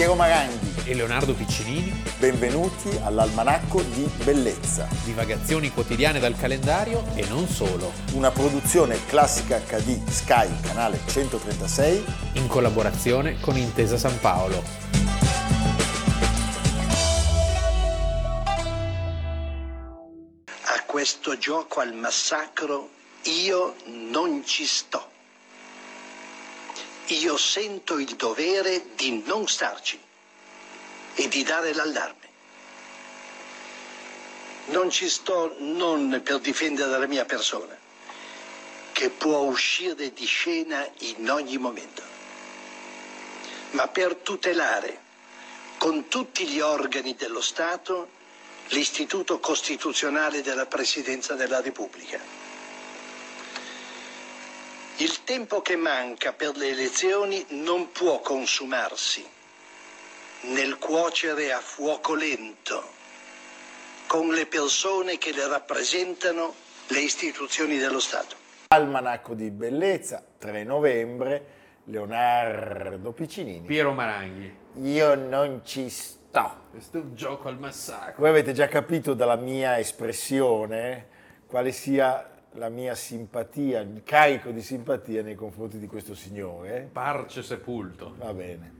Diego Marangi e Leonardo Piccinini. Benvenuti all'Almanacco di Bellezza. Divagazioni quotidiane dal calendario e non solo. Una produzione Classica HD Sky, canale 136, in collaborazione con Intesa San Paolo. A questo gioco al massacro io non ci sto. Io sento il dovere di non starci e di dare l'allarme. Non ci sto non per difendere la mia persona, che può uscire di scena in ogni momento, ma per tutelare con tutti gli organi dello Stato l'istituto costituzionale della Presidenza della Repubblica. Il tempo che manca per le elezioni non può consumarsi nel cuocere a fuoco lento con le persone che le rappresentano, le istituzioni dello Stato. Almanacco di Bellezza, 3 novembre, Leonardo Piccinini. Piero Maranghi. Io non ci sto. Questo è un gioco al massacro. Voi avete già capito dalla mia espressione quale sia la mia simpatia, il carico di simpatia nei confronti di questo signore. Parce sepulto. Va bene.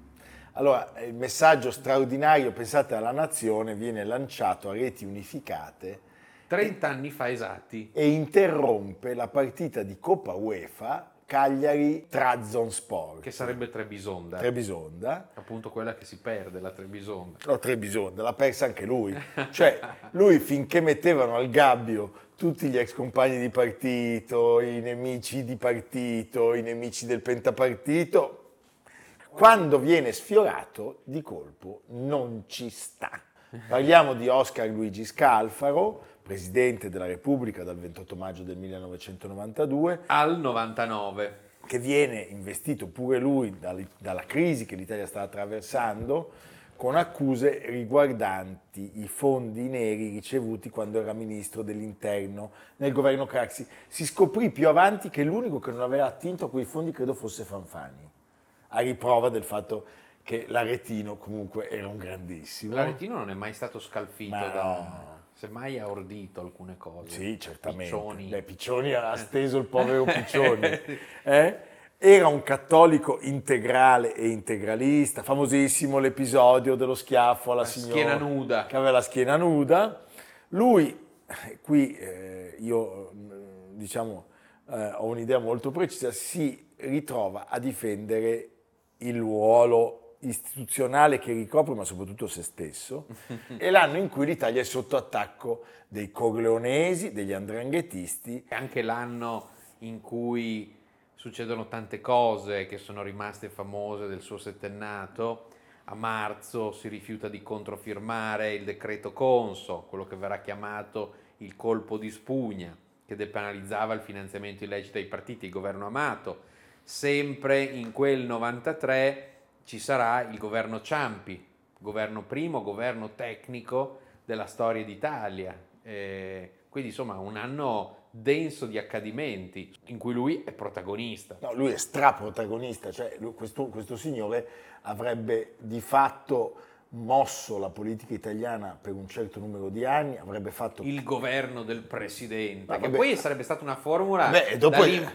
Allora, il messaggio straordinario, pensate alla nazione, viene lanciato a reti unificate. 30 anni fa esatti. E interrompe la partita di Coppa UEFA Cagliari-Trabzonspor. Che sarebbe Trebisonda. Trebisonda. Appunto quella che si perde, la Trebisonda. No, Trebisonda, l'ha persa anche lui. Cioè, lui finché mettevano al gabbio tutti gli ex compagni di partito, i nemici di partito, i nemici del pentapartito, quando viene sfiorato, di colpo non ci sta. Parliamo di Oscar Luigi Scalfaro, presidente della Repubblica dal 28 maggio del 1992 al 99, che viene investito pure lui dalla crisi che l'Italia sta attraversando, con accuse riguardanti i fondi neri ricevuti quando era ministro dell'interno nel governo Craxi. Si scoprì più avanti che l'unico che non aveva attinto a quei fondi credo fosse Fanfani, a riprova del fatto che l'Aretino comunque era un grandissimo. L'Aretino non è mai stato scalfito, semmai ha ordito alcune cose. Sì, certamente. Piccioni. Beh, Piccioni ha steso il povero Piccioni. Era un cattolico integrale e integralista, famosissimo l'episodio dello schiaffo alla signora schiena nuda, che aveva la schiena nuda. Lui, qui io diciamo ho un'idea molto precisa, si ritrova a difendere il ruolo istituzionale che ricopre, ma soprattutto se stesso, è l'anno in cui l'Italia è sotto attacco dei corleonesi, degli ndranghetisti. È anche l'anno in cui succedono tante cose che sono rimaste famose del suo settennato. A marzo si rifiuta di controfirmare il decreto Conso, quello che verrà chiamato il colpo di spugna, che depenalizzava il finanziamento illecito ai partiti. Il governo Amato. Sempre in quel 93 ci sarà il governo Ciampi, governo primo, governo tecnico della storia d'Italia. Quindi insomma un anno denso di accadimenti in cui lui è protagonista. No, lui è straprotagonista, cioè questo signore avrebbe di fatto mosso la politica italiana per un certo numero di anni, avrebbe fatto il governo del presidente, che poi sarebbe stata una formula da lì in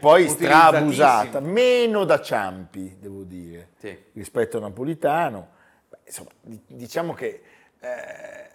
poi strabusata, meno da Ciampi, devo dire, sì, rispetto a Napolitano. Beh, insomma, diciamo che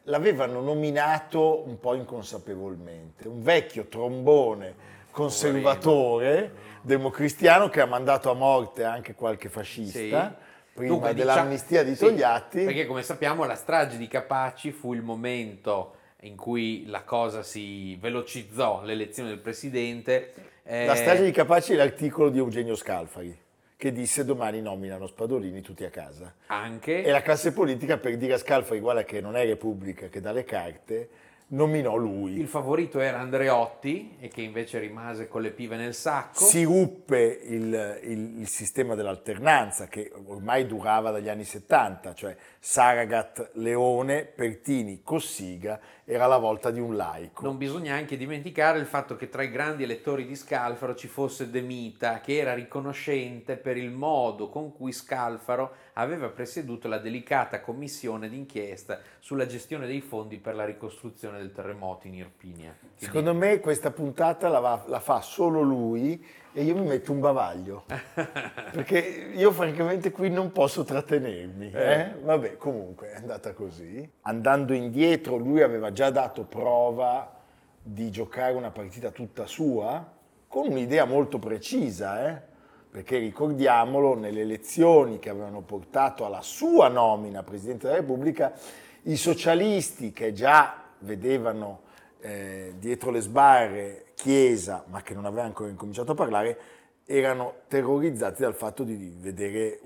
l'avevano nominato un po' inconsapevolmente, un vecchio trombone conservatore democristiano che ha mandato a morte anche qualche fascista, sì, prima dell'amnistia di Togliatti. Sì, perché come sappiamo la strage di Capaci fu il momento in cui la cosa si velocizzò, l'elezione del presidente. La strage di Capaci è l'articolo di Eugenio Scalfari, che disse: domani nominano Spadolini, tutti a casa. Anche. E la classe politica, per dire a Scalfari, guarda che non è Repubblica che dà le carte, nominò lui. Il favorito era Andreotti, e che invece rimase con le pive nel sacco. Si ruppe il sistema dell'alternanza che ormai durava dagli anni 70, cioè Saragat, Leone, Pertini, Cossiga, era la volta di un laico. Non bisogna anche dimenticare il fatto che tra i grandi elettori di Scalfaro ci fosse De Mita, che era riconoscente per il modo con cui Scalfaro aveva presieduto la delicata commissione d'inchiesta sulla gestione dei fondi per la ricostruzione del terremoto in Irpinia. Secondo me questa puntata la fa solo lui, e io mi metto un bavaglio perché io francamente qui non posso trattenermi. Vabbè, comunque è andata così. Andando indietro, lui aveva già dato prova di giocare una partita tutta sua con un'idea molto precisa, perché ricordiamolo, nelle elezioni che avevano portato alla sua nomina a Presidente della Repubblica, i socialisti, che già vedevano dietro le sbarre Chiesa, ma che non aveva ancora incominciato a parlare, erano terrorizzati dal fatto di vedere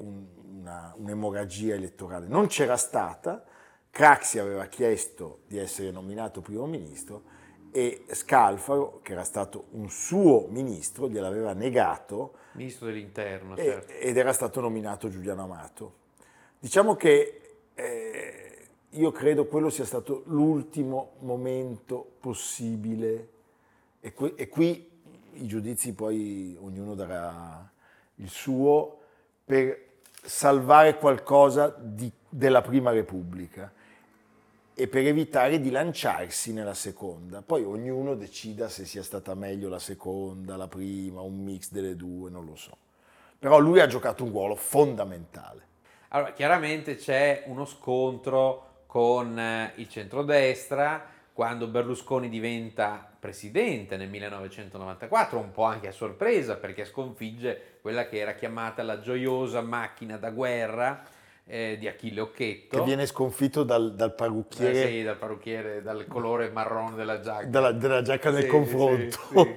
un'emorragia elettorale. Non c'era stata, Craxi aveva chiesto di essere nominato primo ministro e Scalfaro, che era stato un suo ministro, gliel'aveva negato. Ministro dell'Interno, certo. Ed era stato nominato Giuliano Amato. Diciamo che io credo quello sia stato l'ultimo momento possibile, e qui i giudizi poi ognuno darà il suo, per salvare qualcosa della Prima Repubblica e per evitare di lanciarsi nella Seconda. Poi ognuno decida se sia stata meglio la Seconda, la Prima, un mix delle due, non lo so. Però lui ha giocato un ruolo fondamentale. Allora, chiaramente c'è uno scontro con il centrodestra quando Berlusconi diventa presidente nel 1994, un po' anche a sorpresa, perché sconfigge quella che era chiamata la gioiosa macchina da guerra di Achille Occhetto. Che viene sconfitto dal parrucchiere. Sì, dal parrucchiere, dal colore marrone della giacca. Della giacca del confronto. Sì.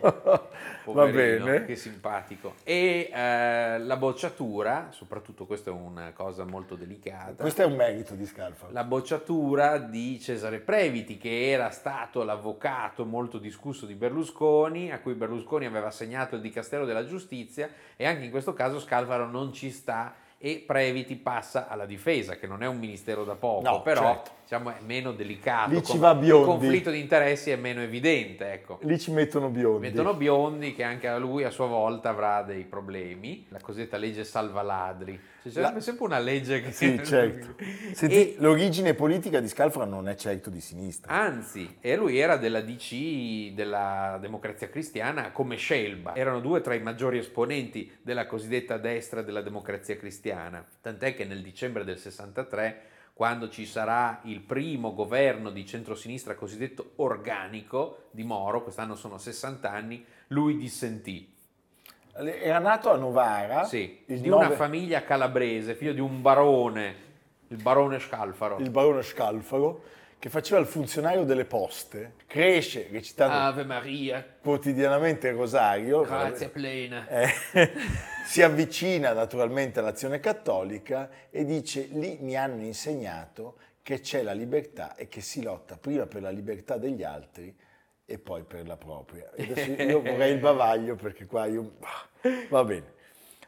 Poverino, va bene. Che simpatico. E la bocciatura, soprattutto questa è una cosa molto delicata. Questo è un merito di Scalfaro. La bocciatura di Cesare Previti, che era stato l'avvocato molto discusso di Berlusconi, a cui Berlusconi aveva assegnato il Dicastero della Giustizia, e anche in questo caso Scalfaro non ci sta, e Previti passa alla difesa, che non è un ministero da poco, no, però certo, diciamo, è meno delicato. Lì ci va Biondi. Il conflitto di interessi è meno evidente, ecco. Lì ci mettono Biondi. Mettono Biondi, che anche a lui a sua volta avrà dei problemi. La cosiddetta legge salva ladri. C'è sempre una legge che... Sì, certo. Senti, l'origine politica di Scalfaro non è certo di sinistra. Anzi, e lui era della DC, della Democrazia Cristiana, come Scelba. Erano due tra i maggiori esponenti della cosiddetta destra della Democrazia Cristiana. Tant'è che nel dicembre del 63, quando ci sarà il primo governo di centrosinistra cosiddetto organico di Moro, quest'anno sono 60 anni, lui dissentì. Era nato a Novara, sì, una famiglia calabrese, figlio di un barone, il barone Scalfaro. Il barone Scalfaro, che faceva il funzionario delle poste, cresce recitando Ave Maria quotidianamente il rosario, grazia plena, si avvicina naturalmente all'Azione Cattolica e dice: lì mi hanno insegnato che c'è la libertà e che si lotta prima per la libertà degli altri e poi per la propria. E adesso io vorrei il bavaglio, perché qua io... Va bene.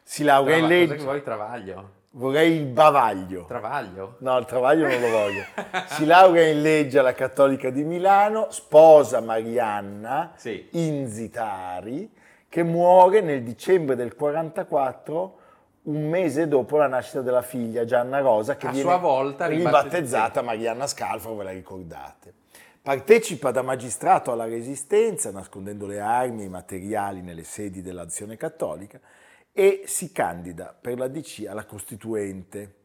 Si laurea in legge. Cosa che vuoi, travaglio? Vorrei il bavaglio. Travaglio? No, il travaglio non lo voglio. Si laurea in legge alla Cattolica di Milano, sposa Marianna, sì, Inzitari, che muore nel dicembre del 44, un mese dopo la nascita della figlia Gianna Rosa, che a viene sua volta ribattezzata Marianna Scalfaro, ve la ricordate. Partecipa da magistrato alla Resistenza, nascondendo le armi e i materiali nelle sedi dell'Azione Cattolica, e si candida per la DC alla Costituente.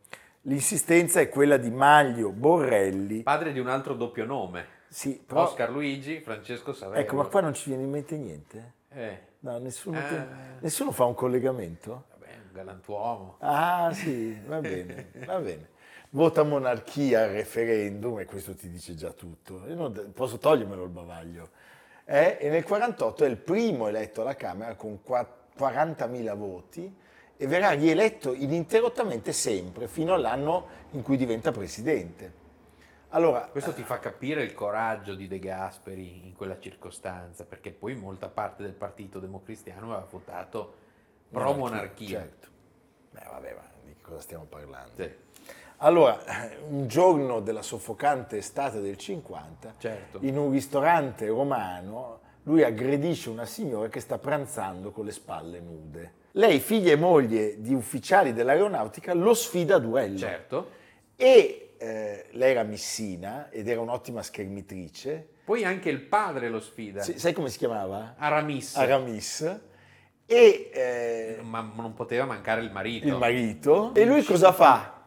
L'insistenza è quella di Maglio Borrelli, padre di un altro doppio nome, sì, però... Oscar Luigi Francesco Saverio. Ecco, ma qua non ci viene in mente niente? No, nessuno fa un collegamento? Vabbè, un galantuomo. Ah sì, va bene, va bene. Vota monarchia al referendum, e questo ti dice già tutto. Io non posso togliermelo il bavaglio. E nel 48 è il primo eletto alla Camera con 40.000 voti e verrà rieletto ininterrottamente sempre fino all'anno in cui diventa presidente. Allora, questo ti fa capire il coraggio di De Gasperi in quella circostanza, perché poi molta parte del partito democristiano aveva votato pro monarchia. Certo. Beh, vabbè, ma di che cosa stiamo parlando? Sì. Allora, un giorno della soffocante estate del 50, certo, in un ristorante romano, lui aggredisce una signora che sta pranzando con le spalle nude. Lei, figlia e moglie di ufficiali dell'aeronautica, lo sfida a duello. Certo. E lei era missina ed era un'ottima schermitrice. Poi anche il padre lo sfida. Sai come si chiamava? Aramis. Aramis. E ma non poteva mancare il marito. Il marito. E lui cosa fa?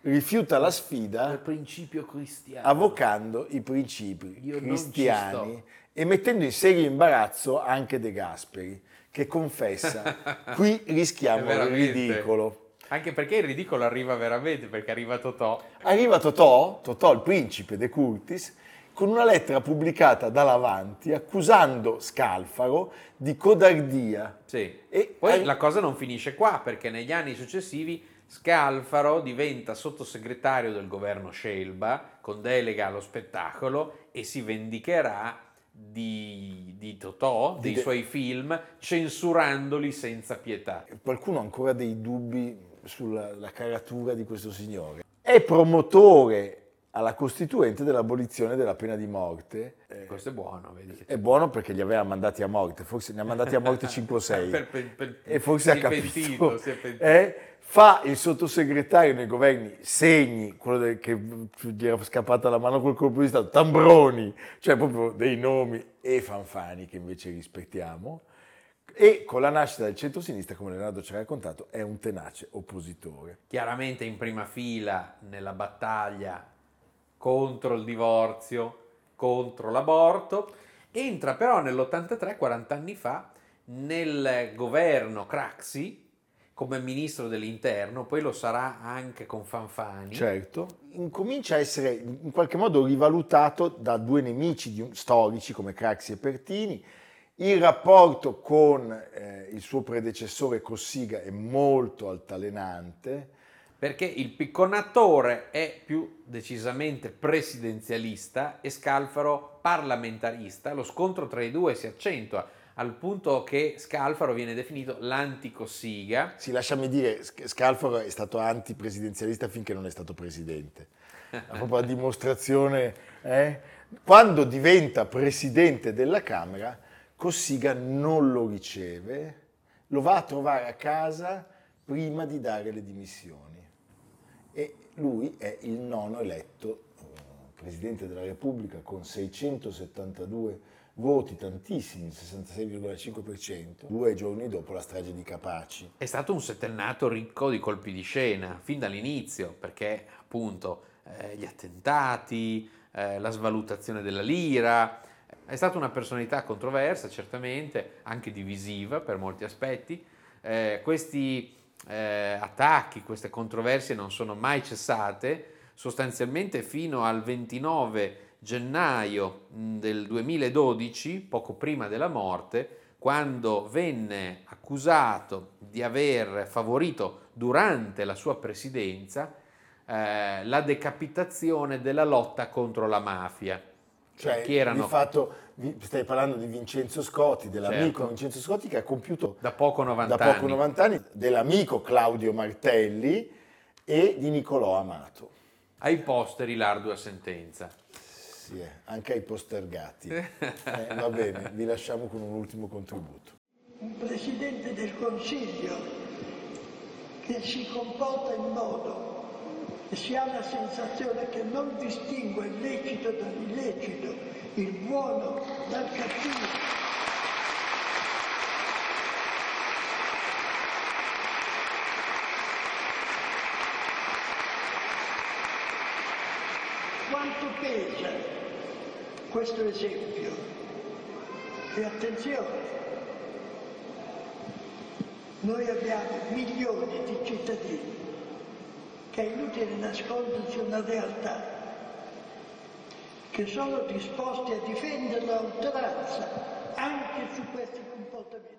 Rifiuta la sfida, il principio cristiano, avvocando i principi cristiani e mettendo in serio imbarazzo anche De Gasperi, che confessa: qui rischiamo il ridicolo. Anche perché il ridicolo arriva veramente, perché arriva Totò. Arriva Totò, il principe De Curtis, con una lettera pubblicata dall'Avanti accusando Scalfaro di codardia. Sì. E poi la cosa non finisce qua, perché negli anni successivi Scalfaro diventa sottosegretario del governo Scelba con delega allo spettacolo e si vendicherà di Totò, dei suoi film, censurandoli senza pietà. Qualcuno ha ancora dei dubbi sulla caratura di questo signore. È promotore alla Costituente dell'abolizione della pena di morte. Questo è buono, vedi? È buono perché li aveva mandati a morte, forse ne ha mandati a morte 5 o 6. E forse ha capito. Si è pentito. Fa il sottosegretario nei governi Segni, quello che gli era scappata la mano col colpo di Stato, Tambroni, cioè proprio dei nomi, e Fanfani, che invece rispettiamo, e con la nascita del centro-sinistra, come Leonardo ci ha raccontato, è un tenace oppositore. Chiaramente in prima fila nella battaglia contro il divorzio, contro l'aborto. Entra però nell'83, 40 anni fa, nel governo Craxi, come ministro dell'interno, poi lo sarà anche con Fanfani. Certo. Incomincia a essere in qualche modo rivalutato da due nemici storici come Craxi e Pertini. Il rapporto con il suo predecessore Cossiga è molto altalenante. Perché il picconatore è più decisamente presidenzialista e Scalfaro parlamentarista. Lo scontro tra i due si accentua, al punto che Scalfaro viene definito l'anticossiga. Sì, lasciami dire, Scalfaro è stato antipresidenzialista finché non è stato presidente. È proprio la dimostrazione. Quando diventa presidente della Camera, Cossiga non lo riceve, lo va a trovare a casa prima di dare le dimissioni. E lui è il nono eletto presidente della Repubblica con 672 voti, tantissimi, il 66,5%, 2 giorni dopo la strage di Capaci. È stato un settennato ricco di colpi di scena, fin dall'inizio, perché appunto gli attentati, la svalutazione della lira. È stata una personalità controversa, certamente, anche divisiva per molti aspetti. Questi attacchi, queste controversie non sono mai cessate, sostanzialmente fino al 29 gennaio del 2012, poco prima della morte, quando venne accusato di aver favorito durante la sua presidenza la decapitazione della lotta contro la mafia. Cioè, di fatto stai parlando di Vincenzo Scotti, dell'amico, certo, Vincenzo Scotti, che ha compiuto da poco 90 anni, dell'amico Claudio Martelli e di Niccolò Amato. Ai posteri l'ardua sentenza. Sì, anche ai postergati. Va bene, vi lasciamo con un ultimo contributo. Un Presidente del Consiglio che si comporta in modo e si ha la sensazione che non distingua il lecito dall'illecito, il buono dal cattivo. Quanto pesa questo esempio? E attenzione, noi abbiamo milioni di cittadini che è inutile nasconderci una realtà, che sono disposti a difenderla a oltranza anche su questi comportamenti.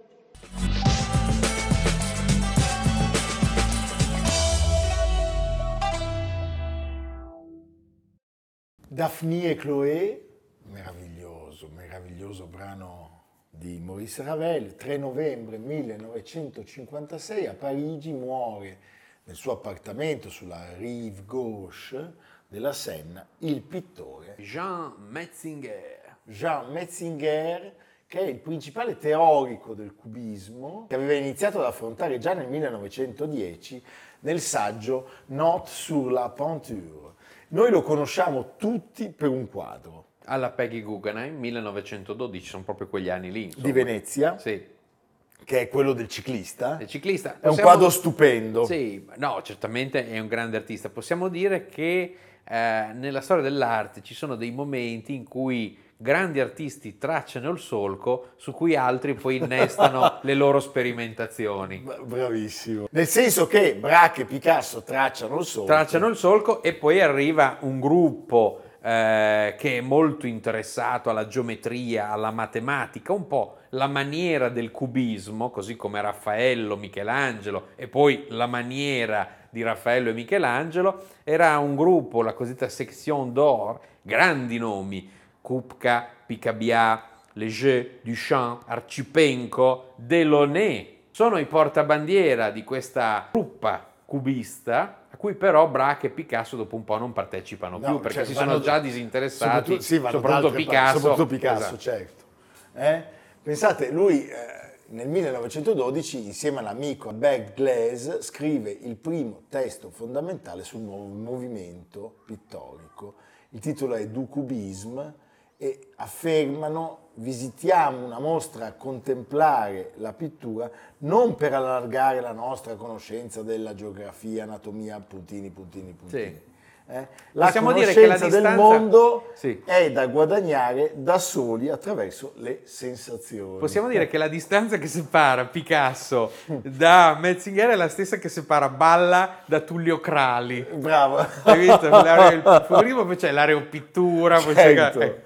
Daphne e Chloé, meraviglioso brano di Maurice Ravel. 3 novembre 1956 a Parigi muore nel suo appartamento sulla rive gauche della Senna il pittore Jean Metzinger. Jean Metzinger, che è il principale teorico del cubismo, che aveva iniziato ad affrontare già nel 1910 nel saggio Notes sur la peinture. Noi lo conosciamo tutti per un quadro. Alla Peggy Guggenheim, 1912, sono proprio quegli anni lì. Insomma. Di Venezia? Sì. Che è quello del ciclista. Il ciclista. Possiamo... È un quadro stupendo. Sì, no, certamente è un grande artista. Possiamo dire che nella storia dell'arte ci sono dei momenti in cui grandi artisti tracciano il solco su cui altri poi innestano le loro sperimentazioni. Bravissimo. Nel senso che Braque e Picasso tracciano il solco. Tracciano il solco e poi arriva un gruppo che è molto interessato alla geometria, alla matematica, un po' la maniera del cubismo, così come Raffaello, Michelangelo, e poi la maniera di Raffaello e Michelangelo. Era un gruppo, la cosiddetta section d'or, grandi nomi: Kupka, Picabia, Léger, Duchamp, Arcipenco, Delaunay. Sono i portabandiera di questa truppa cubista, a cui però Braque e Picasso dopo un po' non partecipano più, perché si sono già disinteressati, soprattutto Picasso, esatto. Certo. Pensate, lui nel 1912 insieme all'amico Albert Gleizes scrive il primo testo fondamentale sul nuovo movimento pittorico. Il titolo è Du Cubisme e affermano: visitiamo una mostra a contemplare la pittura non per allargare la nostra conoscenza della geografia, anatomia, puntini. Sì. La possiamo conoscenza dire che la distanza... del mondo sì. è da guadagnare da soli attraverso le sensazioni. Possiamo dire che la distanza che separa Picasso da Metzinger è la stessa che separa Balla da Tullio Crali. Bravo. Hai visto? Il futurismo, poi c'è l'areopittura, poi certo. c'è...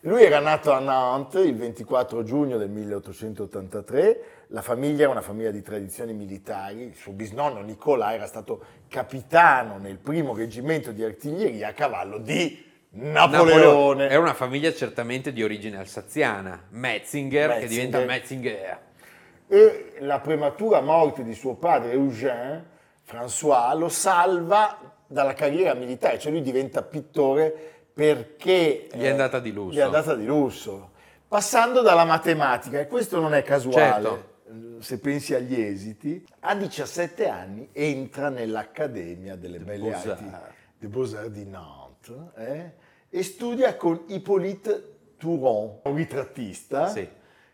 Lui era nato a Nantes il 24 giugno del 1883, la famiglia è una famiglia di tradizioni militari, il suo bisnonno Niccolò era stato capitano nel primo reggimento di artiglieria a cavallo di Napoleone. Era una famiglia certamente di origine alsaziana, Metzinger. Che diventa Metzinger. E la prematura morte di suo padre Eugène, François, lo salva dalla carriera militare, cioè lui diventa pittore perché gli è andata di lusso, passando dalla matematica, e questo non è casuale, certo. Se pensi agli esiti, a 17 anni entra nell'Accademia delle Belle Arti de Beaux-Arts di Nantes e studia con Hippolyte Touron, un ritrattista sì.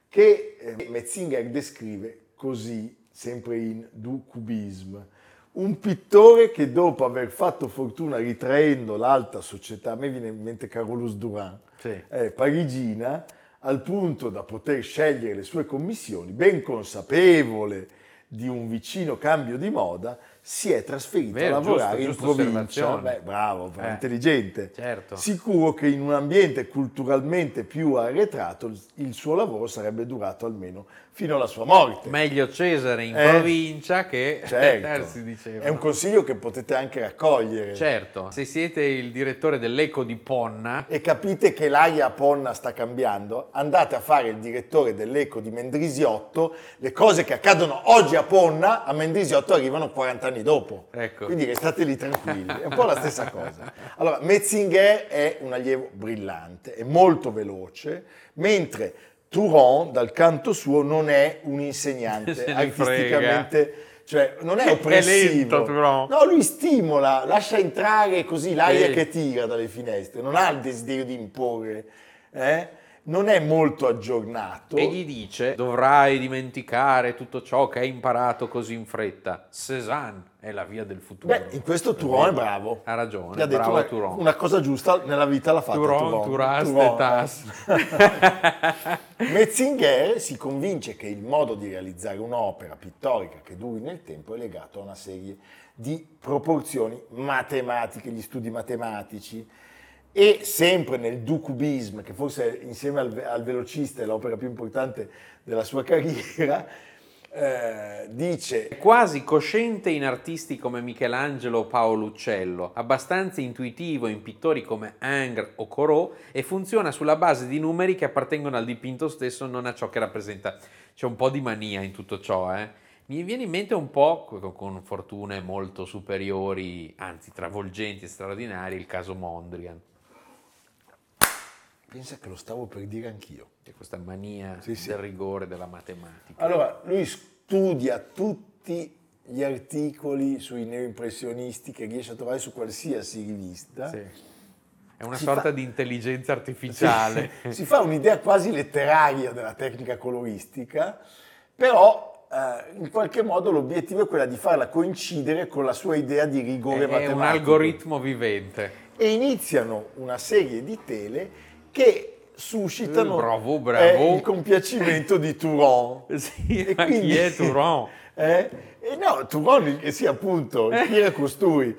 che Metzinger descrive così, sempre in Du Cubisme. Un pittore che dopo aver fatto fortuna ritraendo l'alta società, a me viene in mente Carolus Duran, sì. Parigina, al punto da poter scegliere le sue commissioni, ben consapevole di un vicino cambio di moda, si è trasferito a lavorare in provincia. Bravo, intelligente. Certo. Sicuro che in un ambiente culturalmente più arretrato il suo lavoro sarebbe durato almeno fino alla sua morte. Meglio Cesare in provincia che... Certo, si diceva. È un consiglio che potete anche raccogliere. Certo, se siete il direttore dell'Eco di Ponna... E capite che l'aria a Ponna sta cambiando, andate a fare il direttore dell'Eco di Mendrisiotto, le cose che accadono oggi a Ponna, a Mendrisiotto arrivano 40 anni dopo, ecco. Quindi restate lì tranquilli, è un po' la stessa cosa. Allora, Metzinger è un allievo brillante, è molto veloce, mentre Touron dal canto suo non è un insegnante artisticamente, cioè non è oppressivo, è lento, no, lui stimola, lascia entrare così l'aria che tira dalle finestre, non ha il desiderio di imporre, non è molto aggiornato. E gli dice: dovrai dimenticare tutto ciò che hai imparato così in fretta. Cézanne è la via del futuro. Beh, in questo Touron è bravo. Ha ragione, gli ha detto una cosa giusta nella vita l'ha fatta Touron. Metzinger si convince che il modo di realizzare un'opera pittorica che duri nel tempo è legato a una serie di proporzioni matematiche, gli studi matematici. E sempre nel Du Cubisme, che forse insieme al Velocista è l'opera più importante della sua carriera, dice: quasi cosciente in artisti come Michelangelo o Paolo Uccello, abbastanza intuitivo in pittori come Ingres o Corot, e funziona sulla base di numeri che appartengono al dipinto stesso, non a ciò che rappresenta. C'è un po' di mania in tutto ciò, eh? Mi viene in mente un po', con fortune molto superiori, anzi travolgenti e straordinarie, il caso Mondrian. Pensa che lo stavo per dire anch'io. C'è questa mania del rigore della matematica. Allora, lui studia tutti gli articoli sui neoimpressionisti che riesce a trovare su qualsiasi rivista. Sì. È una sorta di intelligenza artificiale. Sì. Si fa un'idea quasi letteraria della tecnica coloristica, però... in qualche modo l'obiettivo è quella di farla coincidere con la sua idea di rigore matematico. È un algoritmo vivente. E iniziano una serie di tele che suscitano il compiacimento di Turon. Sì, e ma quindi, chi è Turon? Turon, sì, appunto, chi era costui?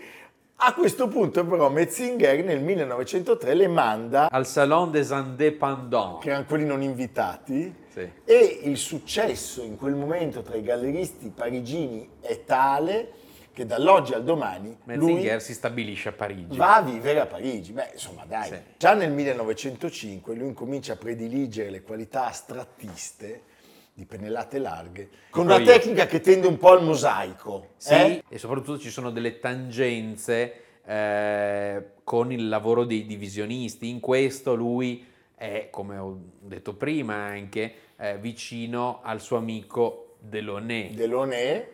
A questo punto però Metzinger nel 1903 le manda al Salon des Indépendants, che erano quelli non invitati. Sì. E il successo in quel momento tra i galleristi parigini è tale che dall'oggi al domani Metzinger si stabilisce a Parigi. Va a vivere a Parigi. Beh, insomma, dai. Sì. Già nel 1905 lui incomincia a prediligere le qualità astrattiste di pennellate larghe, con una tecnica che tende un po' al mosaico. Sì, e soprattutto ci sono delle tangenze con il lavoro dei divisionisti. In questo lui è, come ho detto prima anche, vicino al suo amico Delaunay,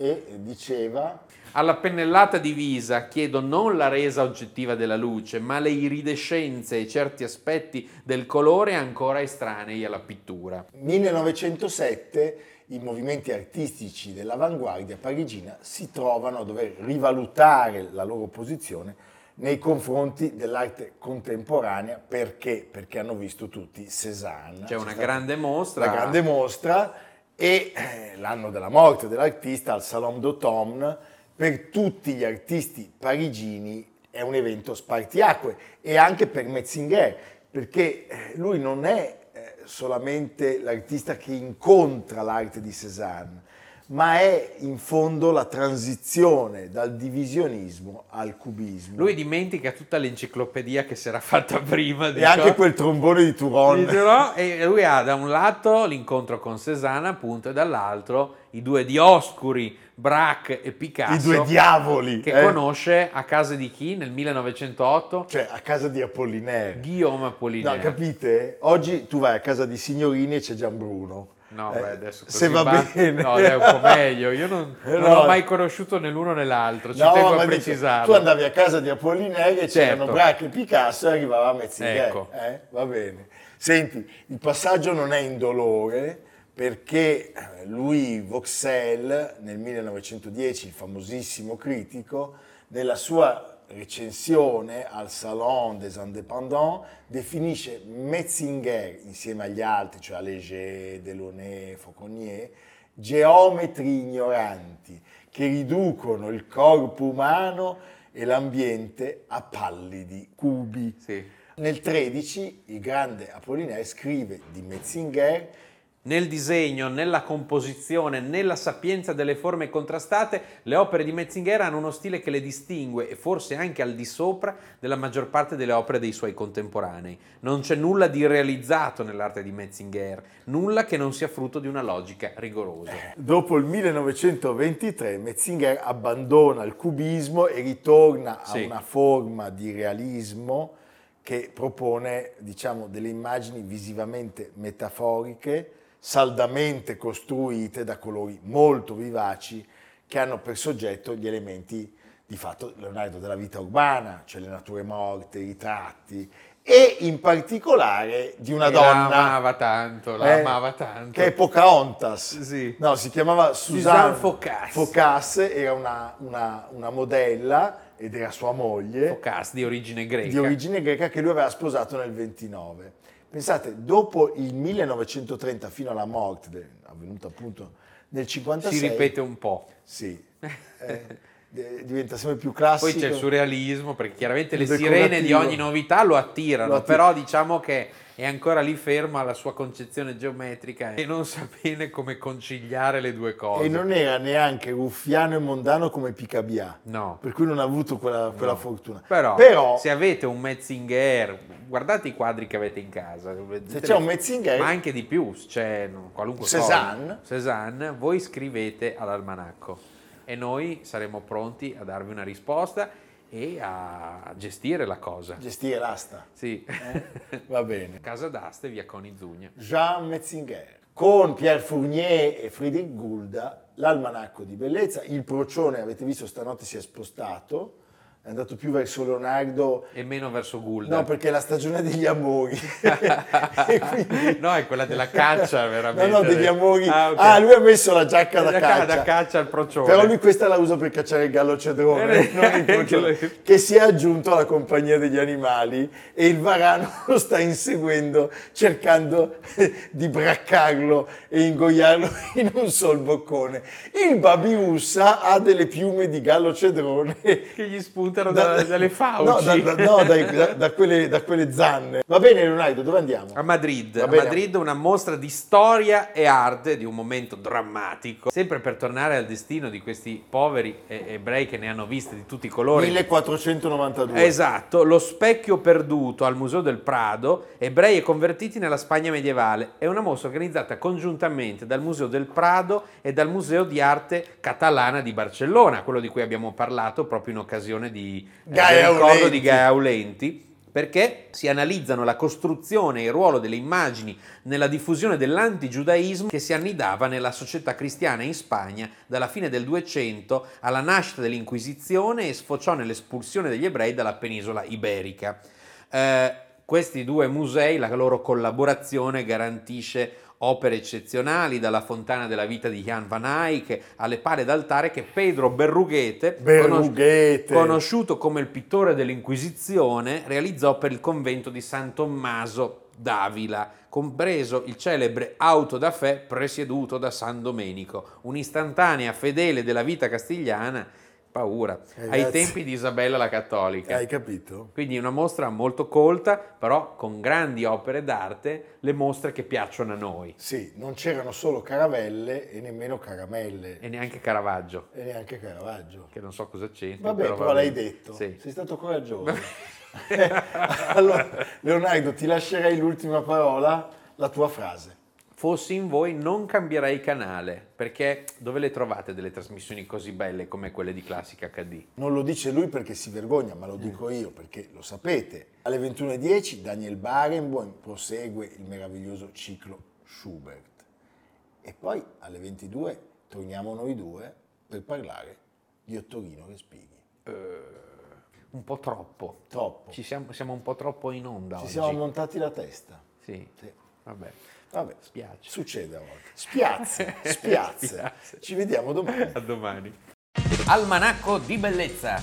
e diceva: alla pennellata divisa chiedo non la resa oggettiva della luce, ma le iridescenze e certi aspetti del colore ancora estranei alla pittura. 1907 i movimenti artistici dell'avanguardia parigina si trovano a dover rivalutare la loro posizione nei confronti dell'arte contemporanea. Perché? Perché hanno visto tutti Cézanne. C'è una grande mostra. La grande mostra, e l'anno della morte dell'artista al Salon d'Automne, per tutti gli artisti parigini è un evento spartiacque, e anche per Metzinger, perché lui non è solamente l'artista che incontra l'arte di Cézanne, ma è in fondo la transizione dal divisionismo al cubismo. Lui dimentica tutta l'enciclopedia che si era fatta prima. E anche quel trombone di Turon. E lui ha da un lato l'incontro con Cézanne, appunto, e dall'altro i due dioscuri, Braque e Picasso. I due diavoli. Che conosce a casa di chi nel 1908? Cioè a casa di Apollinaire. Guillaume Apollinaire. No, capite? Oggi tu vai a casa di signorini e c'è Gianbruno. No, beh, adesso così se va bene. No, è un po' meglio. Io non l'ho mai conosciuto né l'uno né l'altro. Ci tengo a precisare. Tu andavi a casa di Apollinaire e c'erano Braque e Picasso e arrivava Metzinger. Ecco. Va bene. Senti, il passaggio non è indolore, perché Louis Vauxelles nel 1910, il famosissimo critico, nella sua recensione al Salon des Indépendants definisce Metzinger, insieme agli altri, cioè a Léger, Delaunay, Fauconnier, geometri ignoranti che riducono il corpo umano e l'ambiente a pallidi cubi. Sì. Nel 13 il grande Apollinaire scrive di Metzinger: nel disegno, nella composizione, nella sapienza delle forme contrastate, le opere di Metzinger hanno uno stile che le distingue, e forse anche al di sopra della maggior parte delle opere dei suoi contemporanei. Non c'è nulla di realizzato nell'arte di Metzinger, nulla che non sia frutto di una logica rigorosa. Dopo il 1923 Metzinger abbandona il cubismo e ritorna a una forma di realismo che propone, diciamo, delle immagini visivamente metaforiche, saldamente costruite da colori molto vivaci, che hanno per soggetto gli elementi di fatto Leonardo della vita urbana, cioè le nature morte, i ritratti, e in particolare di una donna la amava tanto, che è Pocahontas. Sì. No, si chiamava Suzanne Phocas, era una modella ed era sua moglie. Phocas di origine greca, che lui aveva sposato nel 1929. Pensate, dopo il 1930 fino alla morte, avvenuta appunto nel 1956... Si ripete un po'. Sì. diventa sempre più classico. Poi c'è il surrealismo, perché chiaramente le sirene di ogni novità lo attirano, però diciamo che è ancora lì ferma la sua concezione geometrica e non sa bene come conciliare le due cose. E non era neanche ruffiano e mondano come Picabia, no, per cui non ha avuto quella fortuna. Però se avete un Metzinger, guardate i quadri che avete in casa, se c'è un Metzinger, ma anche di più, c'è qualunque Cézanne, voi scrivete all'almanacco e noi saremo pronti a darvi una risposta e a gestire la cosa. Gestire l'asta. Sì. Va bene. Casa d'Aste, via Conizugna. Jean Metzinger. Con Pierre Fournier e Friedrich Gulda, l'almanacco di bellezza. Il procione, avete visto, stanotte si è spostato. È andato più verso Leonardo e meno verso Gulda. No, perché è la stagione degli amori. Quindi... No, è quella della caccia, veramente. No, degli amori. Ah, okay. Lui ha messo la giacca da caccia. Da caccia al procione. Però lui questa la usa per cacciare il gallo cedrone, non il procione, che si è aggiunto alla compagnia degli animali, e il varano lo sta inseguendo, cercando di braccarlo e ingoiarlo in un sol boccone. Il babirussa ha delle piume di gallo cedrone che gli spunta dalle fauci, da quelle zanne. Va bene, Leonardo, dove andiamo? A Madrid. A Madrid, una mostra di storia e arte di un momento drammatico, sempre per tornare al destino di questi poveri ebrei che ne hanno viste di tutti i colori. 1492. Esatto, lo specchio perduto al Museo del Prado, ebrei e convertiti nella Spagna medievale. È una mostra organizzata congiuntamente dal Museo del Prado e dal Museo di Arte Catalana di Barcellona, quello di cui abbiamo parlato proprio in occasione di Gae Aulenti, perché si analizzano la costruzione e il ruolo delle immagini nella diffusione dell'antigiudaismo che si annidava nella società cristiana in Spagna dalla fine del 200 alla nascita dell'Inquisizione e sfociò nell'espulsione degli ebrei dalla penisola iberica. Questi due musei, la loro collaborazione garantisce opere eccezionali, dalla Fontana della Vita di Jan van Eyck alle Pale d'Altare che Pedro Berruguete, conosciuto come il pittore dell'Inquisizione, realizzò per il convento di San Tommaso d'Avila, compreso il celebre auto da fè presieduto da San Domenico, un'istantanea fedele della vita castigliana. Paura. Ai tempi di Isabella la Cattolica. Hai capito? Quindi una mostra molto colta, però con grandi opere d'arte, le mostre che piacciono a noi. Sì, non c'erano solo caravelle e nemmeno caramelle. E neanche Caravaggio. Che non so cosa c'entra. Vabbè, però l'hai detto. Sì. Sei stato coraggioso. Allora, Leonardo, ti lascerei l'ultima parola, la tua frase. Fossi in voi non cambierei canale, perché dove le trovate delle trasmissioni così belle come quelle di Classica HD? Non lo dice lui perché si vergogna, ma lo dico io perché lo sapete. Alle 21:10 Daniel Barenboim prosegue il meraviglioso ciclo Schubert e poi alle 22 torniamo noi due per parlare di Ottorino Respighi. Un po' troppo. Siamo un po' troppo in onda oggi. Ci siamo montati la testa. Sì. Vabbè, spiace. Succede a volte. Spiazze. Ci vediamo domani. A domani. Almanacco di bellezza,